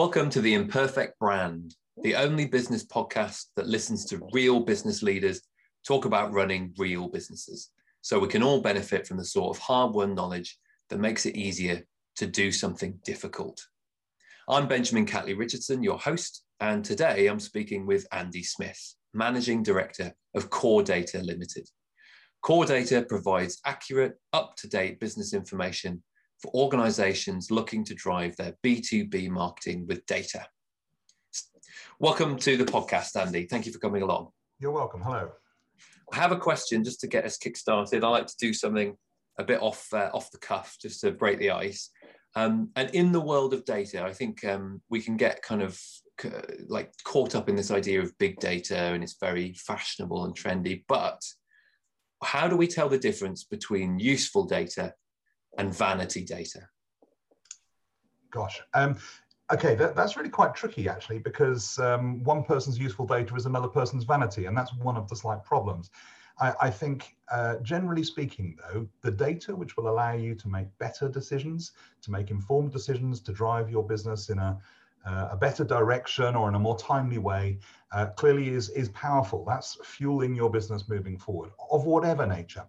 Welcome to The Imperfect Brand, the only business podcast that listens to real business leaders talk about running real businesses, so we can all benefit from the sort of hard-won knowledge that makes it easier to do something difficult. I'm Benjamin Catley-Richardson, your host, and today I'm speaking with Andy Smith, Managing Director of Corpdata Limited. Corpdata provides accurate, up-to-date business information for organisations looking to drive their B2B marketing with data. Welcome to the podcast, Andy. Thank you for coming along. You're welcome. Hello. I have a question just to get us kick-started. I like to do something a bit off the cuff just to break the ice. And in the world of data, I think we can get kind of like caught up in this idea of big data, and it's very fashionable and trendy. But how do we tell the difference between useful data and vanity data? Gosh, okay, that's really quite tricky actually, because one person's useful data is another person's vanity, and that's one of the slight problems. I think generally speaking though, the data which will allow you to make better decisions, to make informed decisions, to drive your business in a better direction or in a more timely way, clearly is powerful. That's fueling your business moving forward, of whatever nature.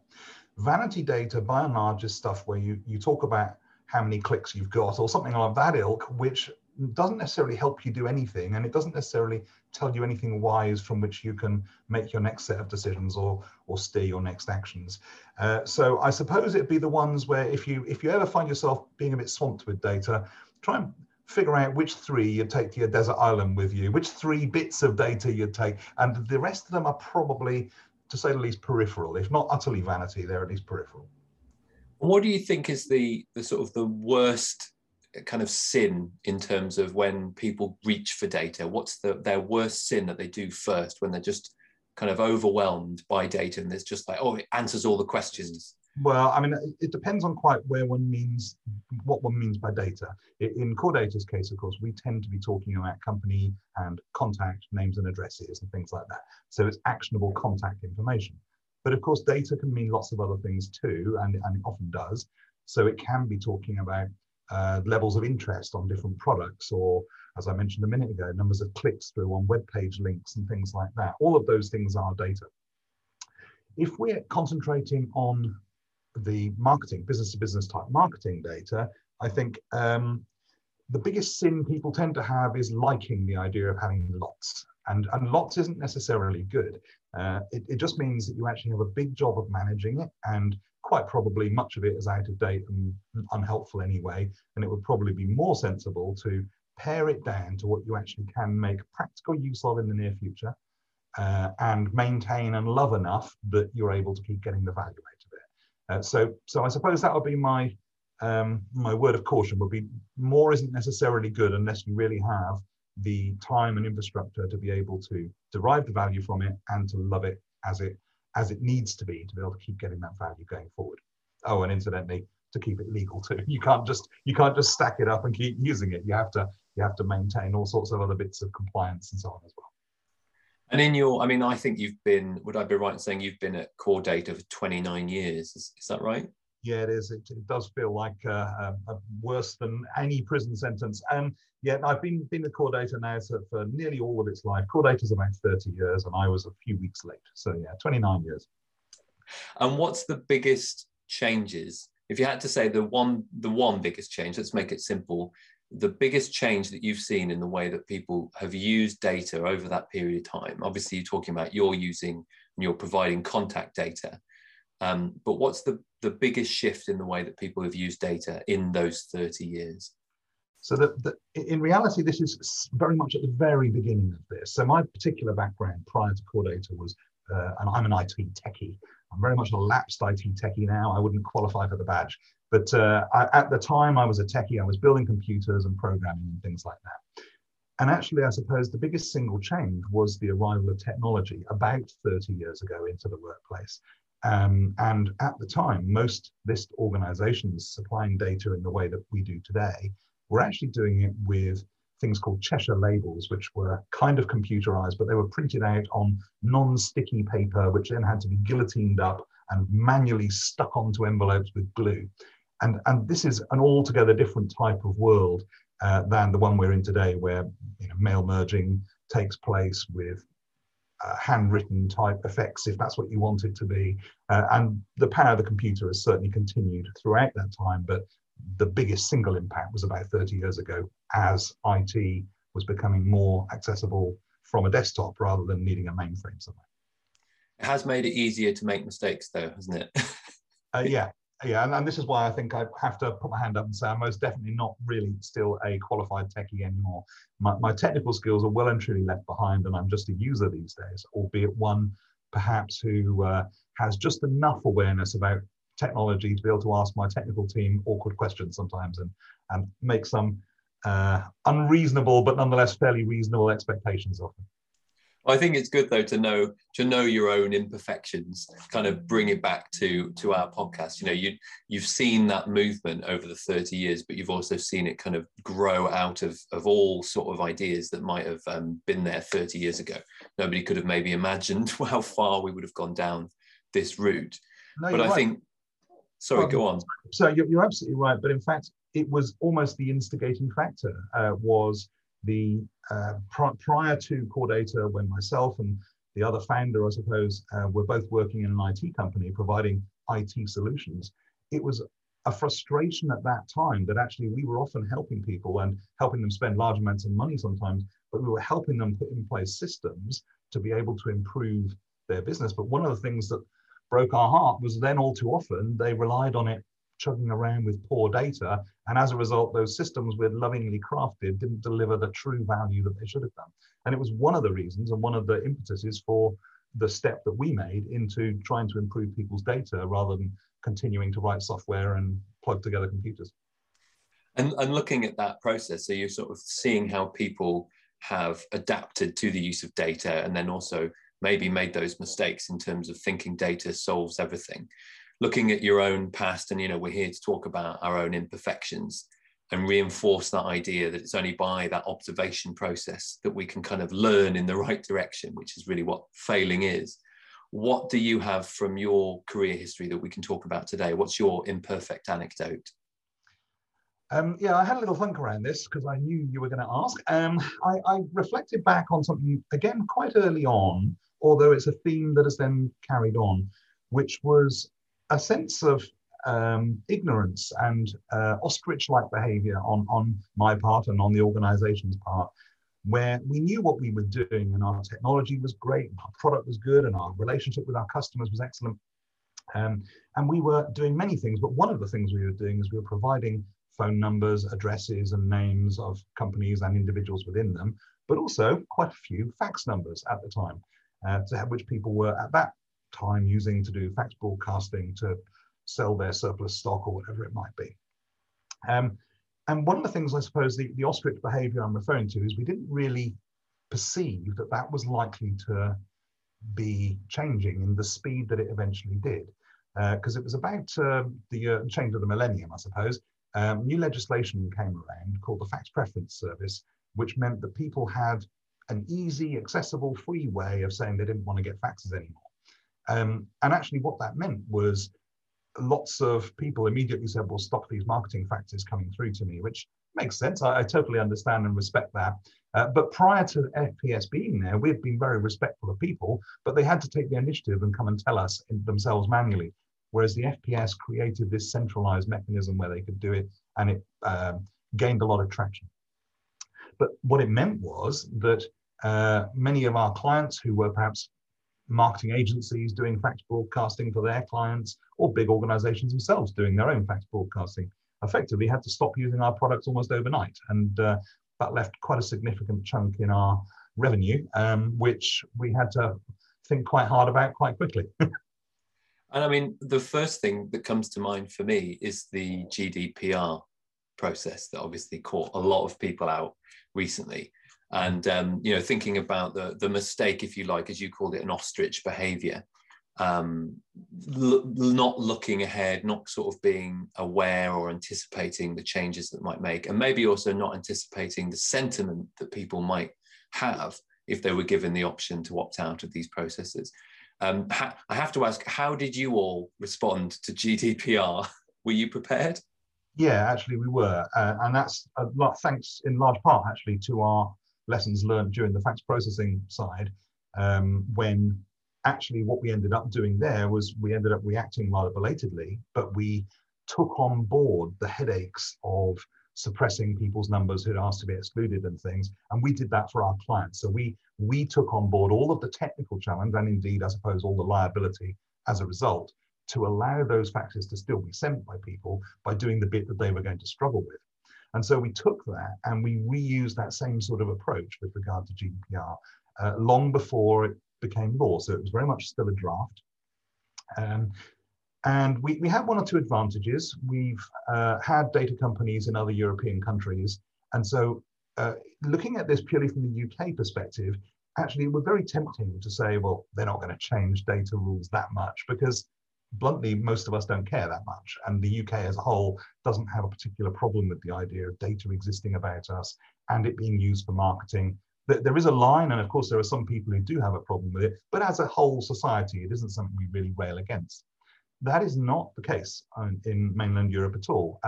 Vanity data, by and large, is stuff where you talk about how many clicks you've got or something like that ilk, which doesn't necessarily help you do anything, and it doesn't necessarily tell you anything wise from which you can make your next set of decisions or steer your next actions. So I suppose it'd be the ones where if you ever find yourself being a bit swamped with data, try and figure out which three you'd take to your desert island with you, which three bits of data you'd take, and the rest of them are probably, to say the least, peripheral. If not utterly vanity, they're at least peripheral. What do you think is the sort of the worst kind of sin in terms of when people reach for data? What's their worst sin that they do first, when they're just kind of overwhelmed by data and it's just like, oh, it answers all the questions? Well, I mean, it depends on quite what one means by data. In Corpdata's case, of course, we tend to be talking about company and contact names and addresses and things like that. So it's actionable contact information. But of course, data can mean lots of other things too, and it often does. So it can be talking about levels of interest on different products, or, as I mentioned a minute ago, numbers of clicks through on web page links and things like that. All of those things are data. If we're concentrating on the marketing, business-to-business type marketing data, I think the biggest sin people tend to have is liking the idea of having lots. And lots isn't necessarily good. It just means that you actually have a big job of managing it, and quite probably much of it is out of date and unhelpful anyway, and it would probably be more sensible to pare it down to what you actually can make practical use of in the near future, and maintain and love enough that you're able to keep getting the value out. So I suppose that would be my word of caution, would be more isn't necessarily good unless you really have the time and infrastructure to be able to derive the value from it and to love it as it needs to be able to keep getting that value going forward. Oh, and incidentally, to keep it legal too. You can't just stack it up and keep using it. You have to maintain all sorts of other bits of compliance and so on as well. And in your, I mean, I think you've been, would I be right in saying you've been at Corpdata for 29 years? Is that right? Yeah, it is. It does feel like worse than any prison sentence. Yeah, I've been at Corpdata now for nearly all of its life. Corpdata's about 30 years, and I was a few weeks late. So yeah, 29 years. And what's the biggest changes? If you had to say the one biggest change, let's make it simple. The biggest change that you've seen in the way that people have used data over that period of time? Obviously, you're talking about you're using and you're providing contact data, but what's the biggest shift in the way that people have used data in those 30 years? So in reality, this is very much at the very beginning of this. So my particular background prior to Corpdata was, and I'm an IT techie. I'm very much a lapsed IT techie now. I wouldn't qualify for the badge. But at the time I was a techie, I was building computers and programming and things like that. And actually, I suppose the biggest single change was the arrival of technology about 30 years ago into the workplace. And at the time, most list organizations supplying data in the way that we do today were actually doing it with things called Cheshire labels, which were kind of computerized, but they were printed out on non-sticky paper, which then had to be guillotined up and manually stuck onto envelopes with glue. And this is an altogether different type of world, than the one we're in today, where mail merging takes place with handwritten type effects, if that's what you want it to be. And the power of the computer has certainly continued throughout that time, but the biggest single impact was about 30 years ago, as IT was becoming more accessible from a desktop rather than needing a mainframe somewhere. It has made it easier to make mistakes though, hasn't it? Yeah, and this is why I think I have to put my hand up and say I'm most definitely not really still a qualified techie anymore. My technical skills are well and truly left behind, and I'm just a user these days, albeit one perhaps who has just enough awareness about technology to be able to ask my technical team awkward questions sometimes and make some unreasonable but nonetheless fairly reasonable expectations of them. I think it's good though to know your own imperfections, kind of bring it back to our podcast. You've seen that movement over the 30 years, but you've also seen it kind of grow out of all sort of ideas that might have been there 30 years ago. Nobody could have maybe imagined how far we would have gone down this route. No, but I think, sorry, go on. So you're absolutely right. But in fact, it was almost the instigating factor was the prior to Corpdata, when myself and the other founder, I suppose, were both working in an IT company providing IT solutions, it was a frustration at that time that actually we were often helping people and helping them spend large amounts of money sometimes, but we were helping them put in place systems to be able to improve their business. But one of the things that broke our heart was then all too often they relied on it chugging around with poor data, and as a result those systems we'd lovingly crafted didn't deliver the true value that they should have done. And it was one of the reasons and one of the impetuses for the step that we made into trying to improve people's data rather than continuing to write software and plug together computers. And looking at that process, so you're sort of seeing how people have adapted to the use of data and then also maybe made those mistakes in terms of thinking data solves everything. Looking at your own past, and we're here to talk about our own imperfections and reinforce that idea that it's only by that observation process that we can kind of learn in the right direction, which is really what failing is. What do you have from your career history that we can talk about today? What's your imperfect anecdote? Yeah, I had a little think around this because I knew you were going to ask. I reflected back on something, again, quite early on, although it's a theme that has then carried on, which was a sense of ignorance and ostrich-like behaviour on my part and on the organisation's part, where we knew what we were doing and our technology was great, and our product was good, and our relationship with our customers was excellent. And we were doing many things, but one of the things we were doing is we were providing phone numbers, addresses and names of companies and individuals within them, but also quite a few fax numbers at the time, which people were at that time using to do fax broadcasting to sell their surplus stock or whatever it might be. And one of the things, I suppose, the ostrich behavior I'm referring to is we didn't really perceive that that was likely to be changing in the speed that it eventually did, because it was about the change of the millennium, I suppose. New legislation came around called the Fax Preference Service, which meant that people had an easy, accessible, free way of saying they didn't want to get faxes anymore. And actually what that meant was lots of people immediately said, well, stop these marketing faxes coming through to me, which makes sense. I totally understand and respect that. But prior to FPS being there, we've been very respectful of people, but they had to take the initiative and come and tell us themselves manually. Whereas the FPS created this centralized mechanism where they could do it, and it gained a lot of traction. But what it meant was that many of our clients who were perhaps marketing agencies doing fax broadcasting for their clients, or big organizations themselves doing their own fax broadcasting, effectively had to stop using our products almost overnight. And that left quite a significant chunk in our revenue, which we had to think quite hard about quite quickly. And I mean, the first thing that comes to mind for me is the GDPR process that obviously caught a lot of people out recently. And, thinking about the mistake, if you like, as you called it, an ostrich behaviour, not looking ahead, not sort of being aware or anticipating the changes that might make, and maybe also not anticipating the sentiment that people might have if they were given the option to opt out of these processes. I have to ask, how did you all respond to GDPR? Were you prepared? Yeah, actually we were, and that's a lot, thanks in large part actually to our lessons learned during the fax processing side, when actually what we ended up doing there was we ended up reacting rather belatedly, but we took on board the headaches of suppressing people's numbers who'd asked to be excluded and things, and we did that for our clients. So we took on board all of the technical challenge and indeed I suppose all the liability as a result, to allow those faxes to still be sent by people by doing the bit that they were going to struggle with. And so we took that and we reused that same sort of approach with regard to GDPR long before it became law. So it was very much still a draft. And we had one or two advantages. We've had data companies in other European countries. And so looking at this purely from the UK perspective, actually it was very tempting to say, well, they're not going to change data rules that much, because bluntly, most of us don't care that much. And the UK as a whole doesn't have a particular problem with the idea of data existing about us and it being used for marketing. There is a line, and of course there are some people who do have a problem with it, but as a whole society, it isn't something we really rail against. That is not the case in mainland Europe at all,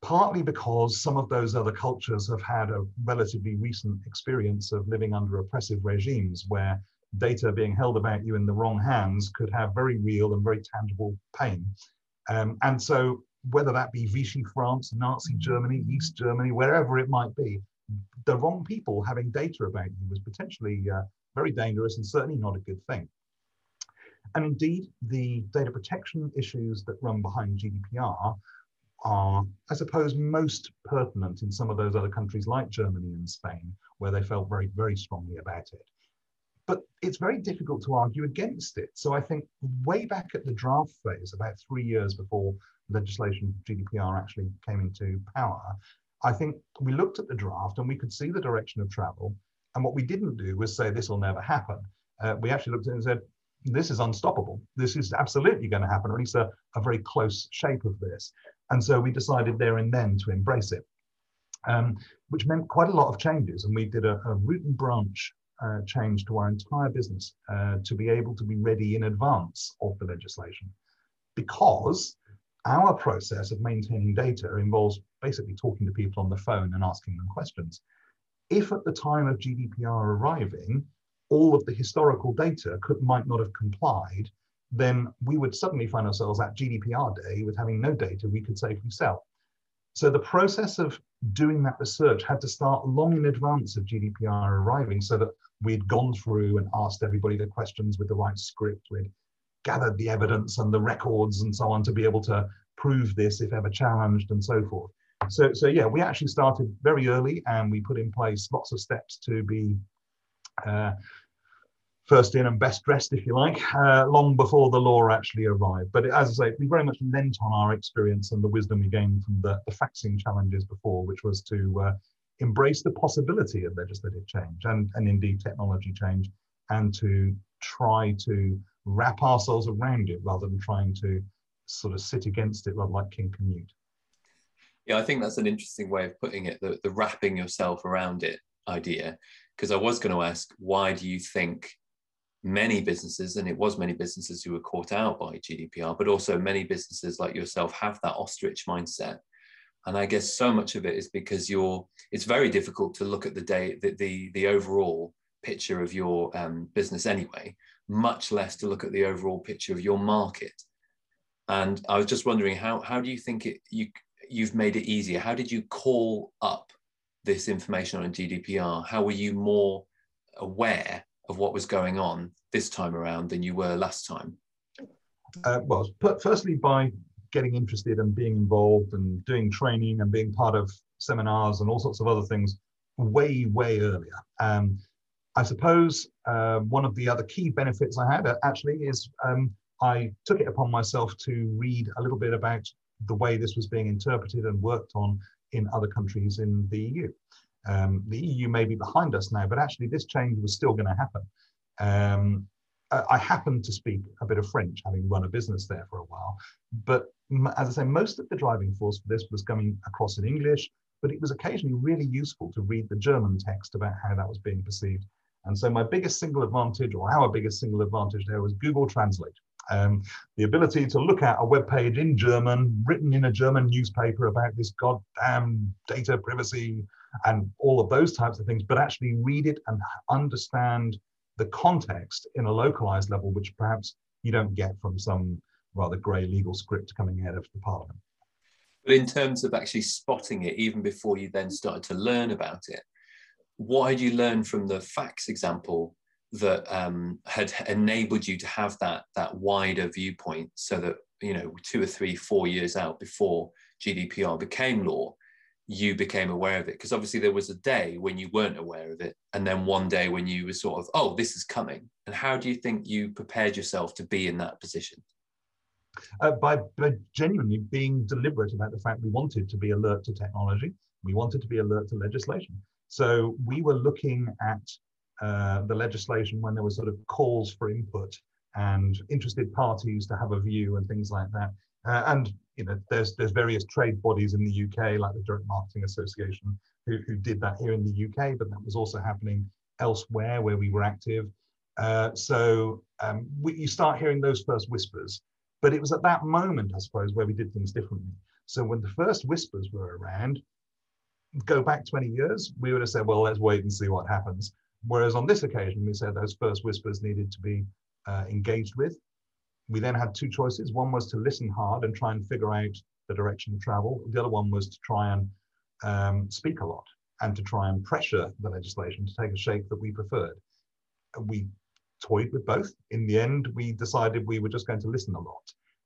partly because some of those other cultures have had a relatively recent experience of living under oppressive regimes where data being held about you in the wrong hands could have very real and very tangible pain. And so whether that be Vichy France, Nazi Germany, East Germany, wherever it might be, the wrong people having data about you was potentially very dangerous and certainly not a good thing. And indeed, the data protection issues that run behind GDPR are, I suppose, most pertinent in some of those other countries like Germany and Spain, where they felt very, very strongly about it. But it's very difficult to argue against it. So I think way back at the draft phase, about 3 years before legislation for GDPR actually came into power, I think we looked at the draft and we could see the direction of travel. And what we didn't do was say, this will never happen. We actually looked at it and said, this is unstoppable. This is absolutely going to happen, or at least a very close shape of this. And so we decided there and then to embrace it, which meant quite a lot of changes. And we did a root and branch change to our entire business to be able to be ready in advance of the legislation, because our process of maintaining data involves basically talking to people on the phone and asking them questions. If at the time of GDPR arriving, all of the historical data might not have complied, then we would suddenly find ourselves at GDPR day with having no data we could safely sell. So the process of doing that research had to start long in advance of GDPR arriving, so that we'd gone through and asked everybody the questions with the right script, we'd gathered the evidence and the records and so on to be able to prove this if ever challenged and so forth. So yeah, we actually started very early and we put in place lots of steps to be first in and best dressed, if you like, long before the law actually arrived. But as I say, we very much lent on our experience and the wisdom we gained from the faxing challenges before, which was to embrace the possibility of legislative change and indeed technology change, and to try to wrap ourselves around it rather than trying to sort of sit against it, rather like King Canute. Yeah, I think that's an interesting way of putting it, the wrapping yourself around it idea, because I was going to ask, why do you think many businesses, and it was many businesses who were caught out by GDPR, but also many businesses like yourself have that ostrich mindset? And I guess so much of it is because it's very difficult to look at the overall picture of your business anyway, much less to look at the overall picture of your market. And I was just wondering, how do you think you've made it easier? How did you call up this information on GDPR? How were you more aware of what was going on this time around than you were last time? Well, firstly, by getting interested and being involved and doing training and being part of seminars and all sorts of other things way, way earlier. I suppose one of the other key benefits I had actually is I took it upon myself to read a little bit about the way this was being interpreted and worked on in other countries in the EU. The EU may be behind us now, but actually this change was still going to happen. I happened to speak a bit of French, having run a business there for a while. But as I say, most of the driving force for this was coming across in English, but it was occasionally really useful to read the German text about how that was being perceived. And so our biggest single advantage there was Google Translate. The ability to look at a web page in German, written in a German newspaper about this goddamn data privacy and all of those types of things, but actually read it and understand the context in a localized level, which perhaps you don't get from some rather grey legal script coming out of the Parliament. But in terms of actually spotting it, even before you then started to learn about it, what had you learned from the fax example that had enabled you to have that wider viewpoint, so that, you know, 2 or 3, 4 years out before GDPR became law, you became aware of it? Because obviously there was a day when you weren't aware of it, and then one day when you were sort of, oh, this is coming. And how do you think you prepared yourself to be in that position? By genuinely being deliberate about the fact we wanted to be alert to technology, we wanted to be alert to legislation. So we were looking at the legislation when there were sort of calls for input and interested parties to have a view and things like that. And you know, there's various trade bodies in the UK, like the Direct Marketing Association, who did that here in the UK, but that was also happening elsewhere where we were active. You start hearing those first whispers, but it was at that moment, I suppose, where we did things differently. So when the first whispers were around, go back 20 years, we would have said, well, let's wait and see what happens. Whereas on this occasion, we said those first whispers needed to be engaged with. We then had two choices. One was to listen hard and try and figure out the direction of travel. The other one was to try and speak a lot and to try and pressure the legislation to take a shape that we preferred. We toyed with both. In the end, we decided we were just going to listen a lot,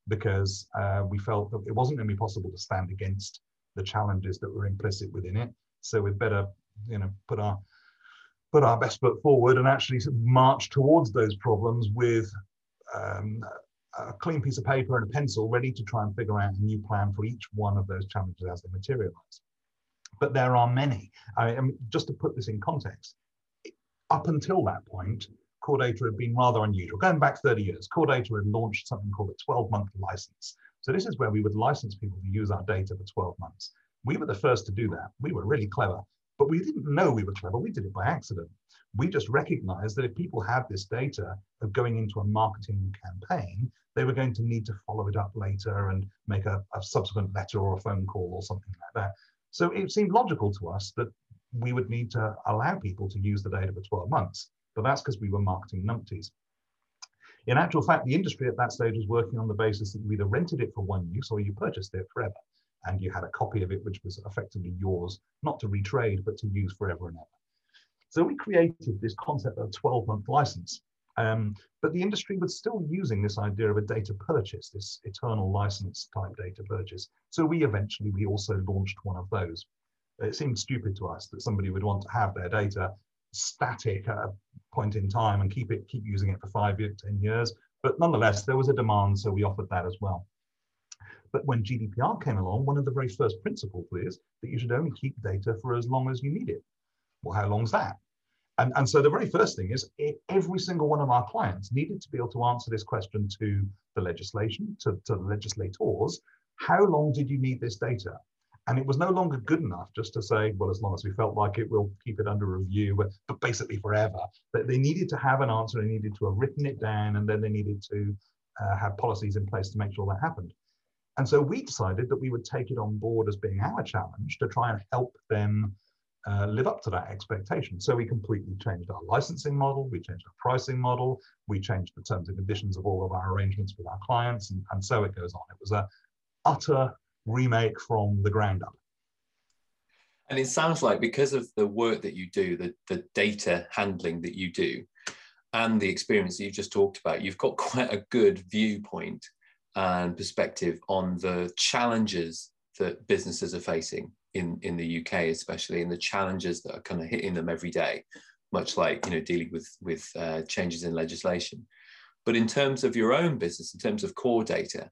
because we felt that it wasn't going to be possible to stand against the challenges that were implicit within it. So we'd better, you know, put our best foot forward and actually march towards those problems with a clean piece of paper and a pencil, ready to try and figure out a new plan for each one of those challenges as they materialize. But there are many. I mean, just to put this in context, up until that point, Corpdata had been rather unusual. Going back 30 years, Corpdata had launched something called a 12-month license. So this is where we would license people to use our data for 12 months. We were the first to do that. We were really clever. But we didn't know we were clever, we did it by accident. We just recognized that if people had this data of going into a marketing campaign, they were going to need to follow it up later and make a subsequent letter or a phone call or something like that. So it seemed logical to us that we would need to allow people to use the data for 12 months, but that's because we were marketing numpties. In actual fact, the industry at that stage was working on the basis that you either rented it for one use or you purchased it forever, and you had a copy of it which was effectively yours, not to retrade, but to use forever and ever. So we created this concept of a 12-month license, but the industry was still using this idea of a data purchase, this eternal license type data purchase. So we also launched one of those. It seemed stupid to us that somebody would want to have their data static at a point in time and keep using it for 5 or 10 years. But nonetheless, there was a demand, so we offered that as well. But when GDPR came along, one of the very first principles is that you should only keep data for as long as you need it. Well, how long's that? And so the very first thing is, every single one of our clients needed to be able to answer this question to the legislation, to the legislators: how long did you need this data? And it was no longer good enough just to say, well, as long as we felt like it, we'll keep it under review, but basically forever. But they needed to have an answer, they needed to have written it down, and then they needed to have policies in place to make sure that happened. And so we decided that we would take it on board as being our challenge to try and help them live up to that expectation. So we completely changed our licensing model, we changed our pricing model, we changed the terms and conditions of all of our arrangements with our clients, and so it goes on. It was an utter remake from the ground up. And it sounds like, because of the work that you do, the data handling that you do, and the experience that you've just talked about, you've got quite a good viewpoint and perspective on the challenges that businesses are facing in the UK, especially, and the challenges that are kind of hitting them every day, much like, you know, dealing with changes in legislation. But in terms of your own business, in terms of Corpdata,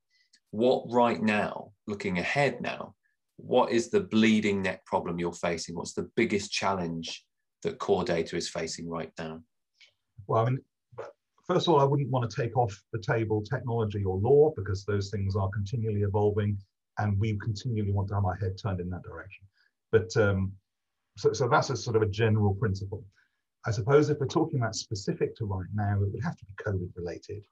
what right now, looking ahead now, what is the bleeding neck problem you're facing? What's the biggest challenge that Corpdata is facing right now? Well, I mean, first of all, I wouldn't want to take off the table technology or law, because those things are continually evolving and we continually want to have our head turned in that direction. But so that's a sort of a general principle. I suppose if we're talking about specific to right now, it would have to be COVID related.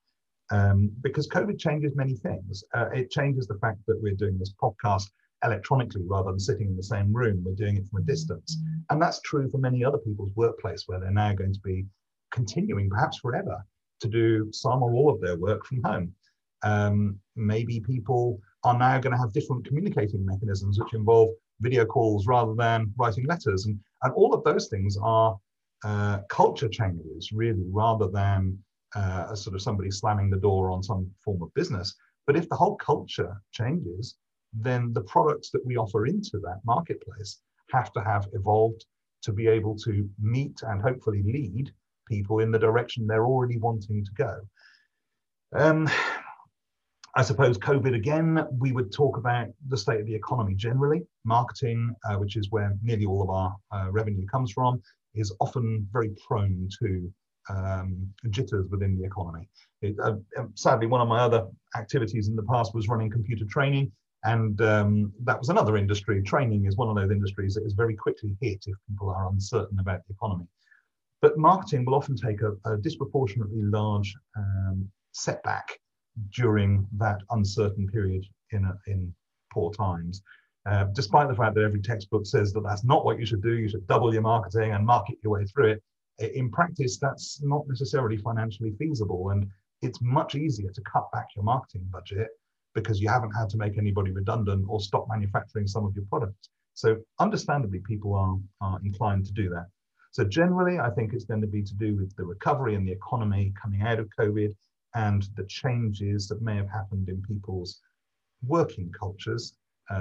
because COVID changes many things. It changes the fact that we're doing this podcast electronically rather than sitting in the same room. We're doing it from a distance. And that's true for many other people's workplace, where they're now going to be continuing, perhaps forever, to do some or all of their work from home. Maybe people are now going to have different communicating mechanisms which involve video calls rather than writing letters. And all of those things are culture changes, really, rather than a sort of somebody slamming the door on some form of business. But if the whole culture changes, then the products that we offer into that marketplace have to have evolved to be able to meet and hopefully lead people in the direction they're already wanting to go. I suppose COVID again, we would talk about the state of the economy generally. Marketing, which is where nearly all of our revenue comes from, is often very prone to jitters within the economy. Sadly, one of my other activities in the past was running computer training. And that was another industry. Training is one of those industries that is very quickly hit if people are uncertain about the economy. But marketing will often take a disproportionately large setback during that uncertain period in poor times. Despite the fact that every textbook says that that's not what you should do, you should double your marketing and market your way through it, in practice, that's not necessarily financially feasible. And it's much easier to cut back your marketing budget because you haven't had to make anybody redundant or stop manufacturing some of your products. So understandably, people are inclined to do that. So generally, I think it's going to be to do with the recovery and the economy coming out of COVID and the changes that may have happened in people's working cultures,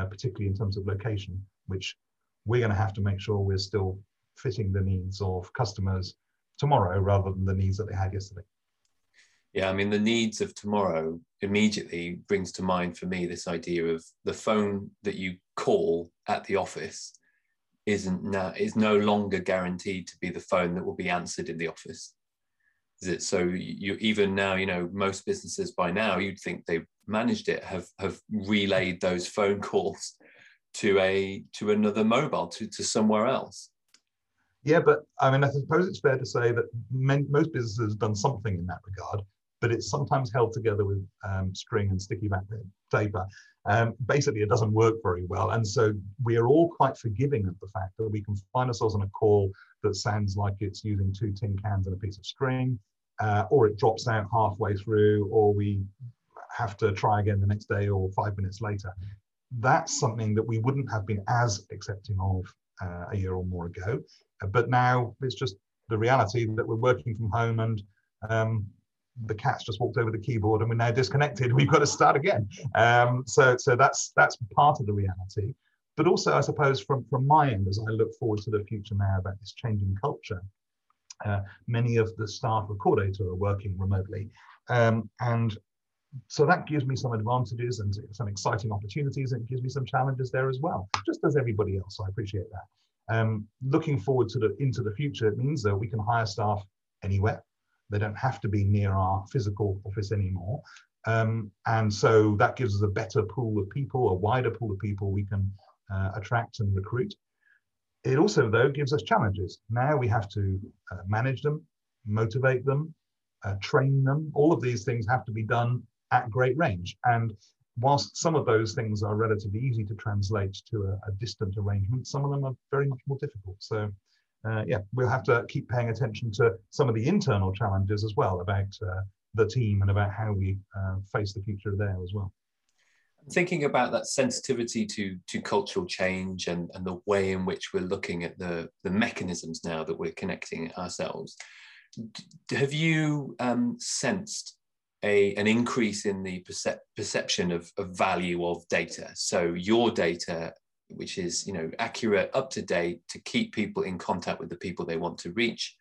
particularly in terms of location, which we're going to have to make sure we're still fitting the needs of customers tomorrow rather than the needs that they had yesterday. Yeah, I mean, the needs of tomorrow immediately brings to mind for me this idea of the phone that you call at the office is no longer guaranteed to be the phone that will be answered in the office. Is it? So you even now, you know, most businesses by now, you'd think they've managed it, have relayed those phone calls to another mobile, to somewhere else. Yeah, but I mean, I suppose it's fair to say that most businesses have done something in that regard, but it's sometimes held together with string and sticky back paper. Basically, it doesn't work very well. And so we are all quite forgiving of the fact that we can find ourselves on a call that sounds like it's using two tin cans and a piece of string, or it drops out halfway through, or we have to try again the next day or 5 minutes later. That's something that we wouldn't have been as accepting of a year or more ago. But now it's just the reality that we're working from home and the cat's just walked over the keyboard and we're now disconnected. We've got to start again. So that's part of the reality. But also, I suppose, from my end, as I look forward to the future now about this changing culture, many of the staff of Corpdata are working remotely. And so that gives me some advantages and some exciting opportunities, and it gives me some challenges there as well, just as everybody else. I appreciate that. Looking forward to into the future, it means that we can hire staff anywhere. They don't have to be near our physical office anymore. And so that gives us a better pool of people, a wider pool of people we can attract and recruit. It also, though, gives us challenges. Now we have to manage them, motivate them, train them. All of these things have to be done at great range. And whilst some of those things are relatively easy to translate to a distant arrangement, some of them are very much more difficult. So yeah, we'll have to keep paying attention to some of the internal challenges as well about the team and about how we face the future there as well. I'm thinking about that sensitivity to cultural change and the way in which we're looking at the mechanisms now that we're connecting ourselves. Have you sensed an increase in the perception of value of data? So your data, which is, you know, accurate, up to date, to keep people in contact with the people they want to reach,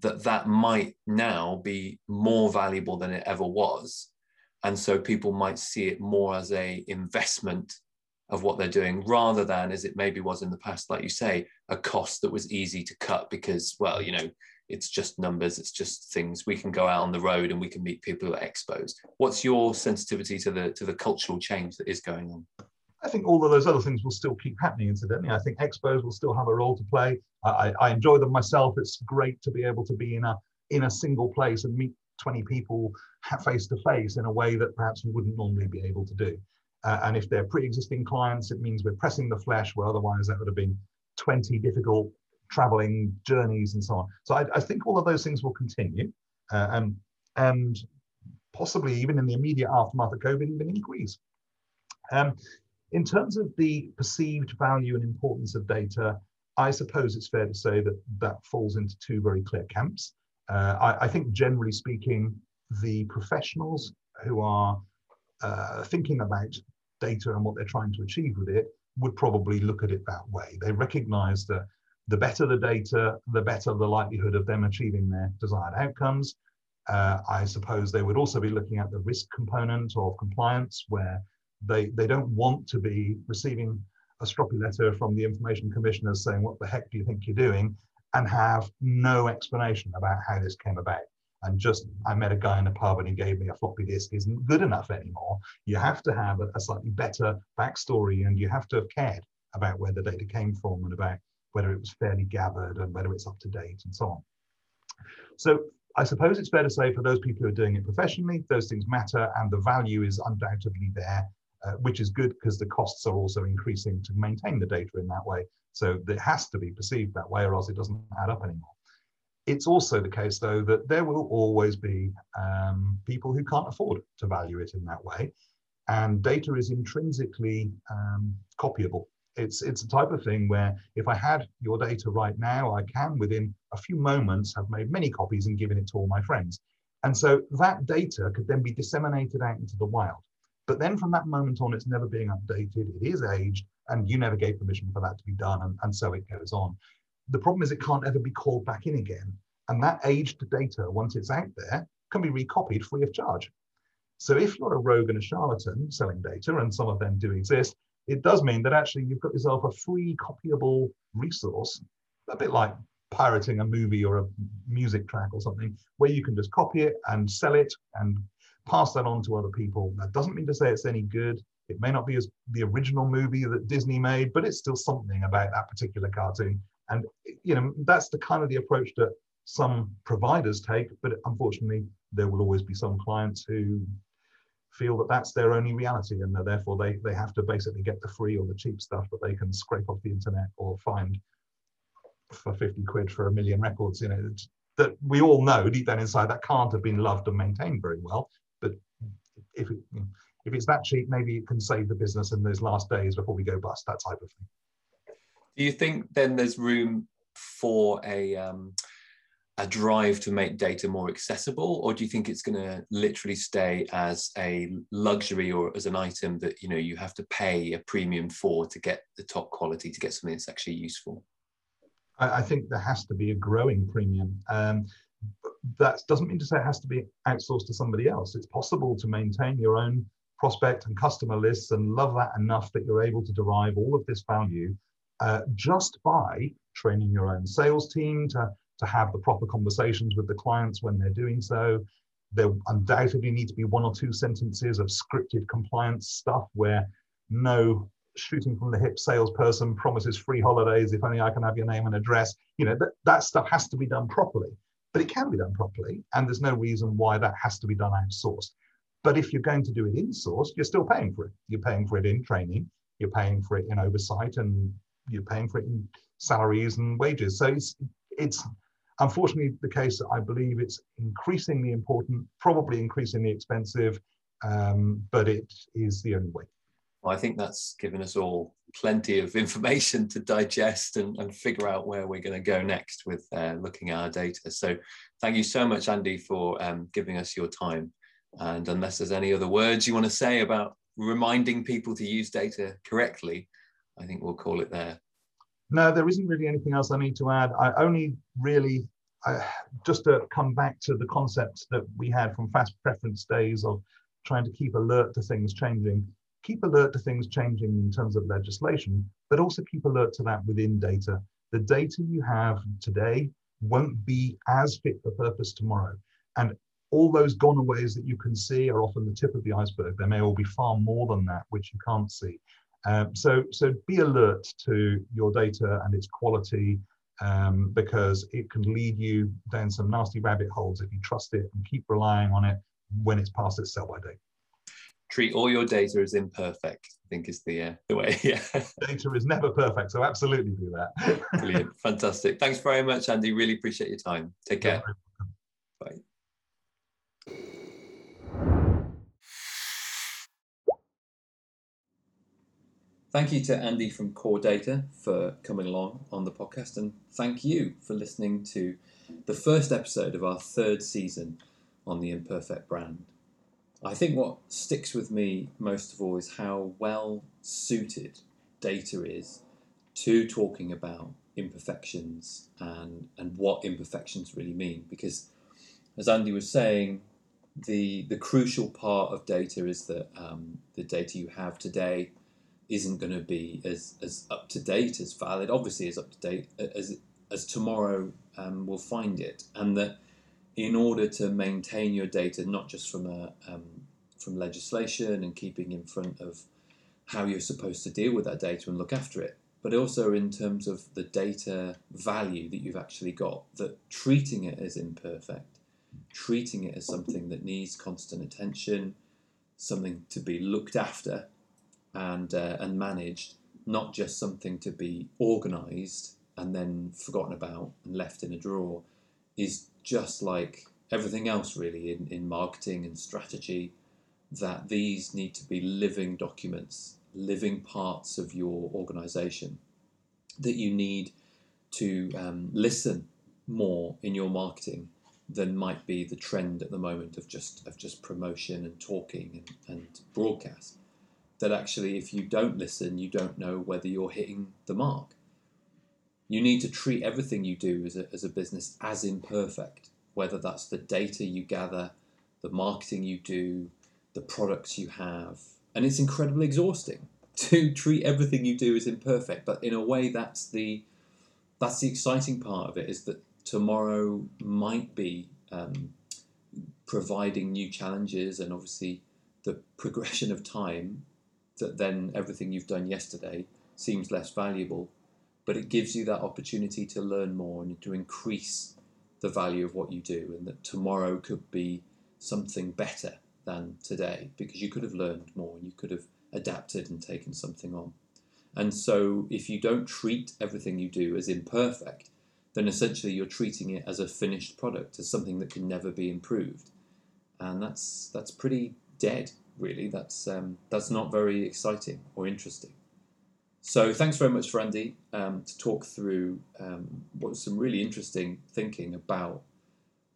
that might now be more valuable than it ever was. And so people might see it more as an investment of what they're doing, rather than, as it maybe was in the past, like you say, a cost that was easy to cut because, well, you know, it's just numbers, it's just things. We can go out on the road and we can meet people who are exposed. What's your sensitivity to the cultural change that is going on? I think all of those other things will still keep happening, incidentally. I think expos will still have a role to play. I enjoy them myself. It's great to be able to be in a single place and meet 20 people face to face in a way that perhaps we wouldn't normally be able to do. And if they're pre-existing clients, it means we're pressing the flesh, where otherwise that would have been 20 difficult traveling journeys and so on. So I think all of those things will continue, and possibly even in the immediate aftermath of COVID, even increase. In terms of the perceived value and importance of data, I suppose it's fair to say that that falls into two very clear camps. I think generally speaking, the professionals who are thinking about data and what they're trying to achieve with it would probably look at it that way. They recognize that the better the data, the better the likelihood of them achieving their desired outcomes. I suppose they would also be looking at the risk component of compliance, where they don't want to be receiving a stroppy letter from the Information Commissioner saying, what the heck do you think you're doing? And have no explanation about how this came about. And just, I met a guy in a pub and he gave me a floppy disk isn't good enough anymore. You have to have a slightly better backstory, and you have to have cared about where the data came from and about whether it was fairly gathered and whether it's up to date and so on. So I suppose it's fair to say for those people who are doing it professionally, those things matter and the value is undoubtedly there, which is good because the costs are also increasing to maintain the data in that way. So it has to be perceived that way or else it doesn't add up anymore. It's also the case, though, that there will always be people who can't afford to value it in that way. And data is intrinsically copyable. It's a type of thing where if I had your data right now, I can, within a few moments, have made many copies and given it to all my friends. And so that data could then be disseminated out into the wild. But then from that moment on, it's never being updated. It is aged, and you never gave permission for that to be done. And so it goes on. The problem is it can't ever be called back in again. And that aged data, once it's out there, can be recopied free of charge. So if you're a rogue and a charlatan selling data, and some of them do exist, it does mean that actually you've got yourself a free copyable resource, a bit like pirating a movie or a music track or something, where you can just copy it and sell it and pass that on to other people. That doesn't mean to say it's any good. It may not be as the original movie that Disney made, but it's still something about that particular cartoon. And, you know, that's the kind of the approach that some providers take, but unfortunately, there will always be some clients who feel that that's their only reality, and therefore they have to basically get the free or the cheap stuff that they can scrape off the internet or find for 50 quid for 1 million records, you know, that we all know deep down inside that can't have been loved and maintained very well. But if it's that cheap, maybe it can save the business in those last days before we go bust, that type of thing. Do you think then there's room for a drive to make data more accessible, or do you think it's going to literally stay as a luxury or as an item that, you know, you have to pay a premium for to get the top quality, to get something that's actually useful? I think there has to be a growing premium. That doesn't mean to say it has to be outsourced to somebody else. It's possible to maintain your own prospect and customer lists and love that enough that you're able to derive all of this value just by training your own sales team to have the proper conversations with the clients when they're doing so. There undoubtedly need to be one or two sentences of scripted compliance stuff where no shooting from the hip salesperson promises free holidays, if only I can have your name and address. You know, that stuff has to be done properly, but it can be done properly. And there's no reason why that has to be done outsourced. But if you're going to do it insourced, you're still paying for it. You're paying for it in training, you're paying for it in oversight, and you're paying for it in salaries and wages. So it's unfortunately the case that I believe it's increasingly important, probably increasingly expensive, but it is the only way. Well, I think that's given us all plenty of information to digest and figure out where we're going to go next with looking at our data. So thank you so much, Andy, for giving us your time. And unless there's any other words you want to say about reminding people to use data correctly, I think we'll call it there. No, there isn't really anything else I need to add. Just to come back to the concept that we had from Fax Preference days of trying to keep alert to things changing. Keep alert to things changing in terms of legislation, but also keep alert to that within data. The data you have today won't be as fit for purpose tomorrow. And all those gone aways that you can see are often the tip of the iceberg. There may all be far more than that, which you can't see. So be alert to your data and its quality because it can lead you down some nasty rabbit holes if you trust it and keep relying on it when it's past its sell-by date. Treat all your data as imperfect, I think is the way. Yeah. Data is never perfect, so absolutely do that. Brilliant. Fantastic. Thanks very much, Andy. Really appreciate your time. Take care. Bye. Thank you to Andy from Corpdata for coming along on the podcast, and thank you for listening to the first episode of our third season on the imperfect brand. I think what sticks with me most of all is how well suited data is to talking about imperfections and what imperfections really mean. Because as Andy was saying, the crucial part of data is that the data you have today isn't going to be as up to date, as valid, obviously as up to date as tomorrow will find it, and that in order to maintain your data, not just from legislation and keeping in front of how you're supposed to deal with that data and look after it, but also in terms of the data value that you've actually got, that treating it as imperfect, treating it as something that needs constant attention, something to be looked after and managed, not just something to be organised and then forgotten about and left in a drawer, is just like everything else really in marketing and strategy, that these need to be living documents, living parts of your organisation, that you need to listen more in your marketing than might be the trend at the moment of just promotion and talking and broadcast. That actually, if you don't listen, you don't know whether you're hitting the mark. You need to treat everything you do as a business as imperfect, whether that's the data you gather, the marketing you do, the products you have. And it's incredibly exhausting to treat everything you do as imperfect. But in a way, that's the exciting part of it, is that tomorrow might be providing new challenges, and obviously the progression of time, that then everything you've done yesterday seems less valuable. But it gives you that opportunity to learn more and to increase the value of what you do, and that tomorrow could be something better than today because you could have learned more and you could have adapted and taken something on. And so if you don't treat everything you do as imperfect, then essentially you're treating it as a finished product, as something that can never be improved. And that's pretty dead, really. That's not very exciting or interesting. So thanks very much for Andy to talk through what was some really interesting thinking about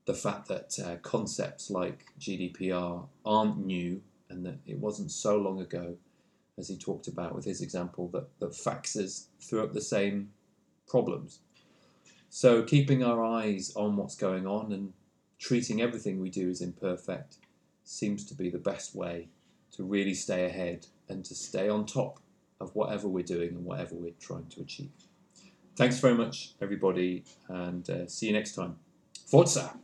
the fact that concepts like GDPR aren't new, and that it wasn't so long ago, as he talked about with his example, that faxes threw up the same problems. So keeping our eyes on what's going on and treating everything we do as imperfect seems to be the best way to really stay ahead and to stay on top of whatever we're doing and whatever we're trying to achieve. Thanks very much, everybody, and see you next time. Forza!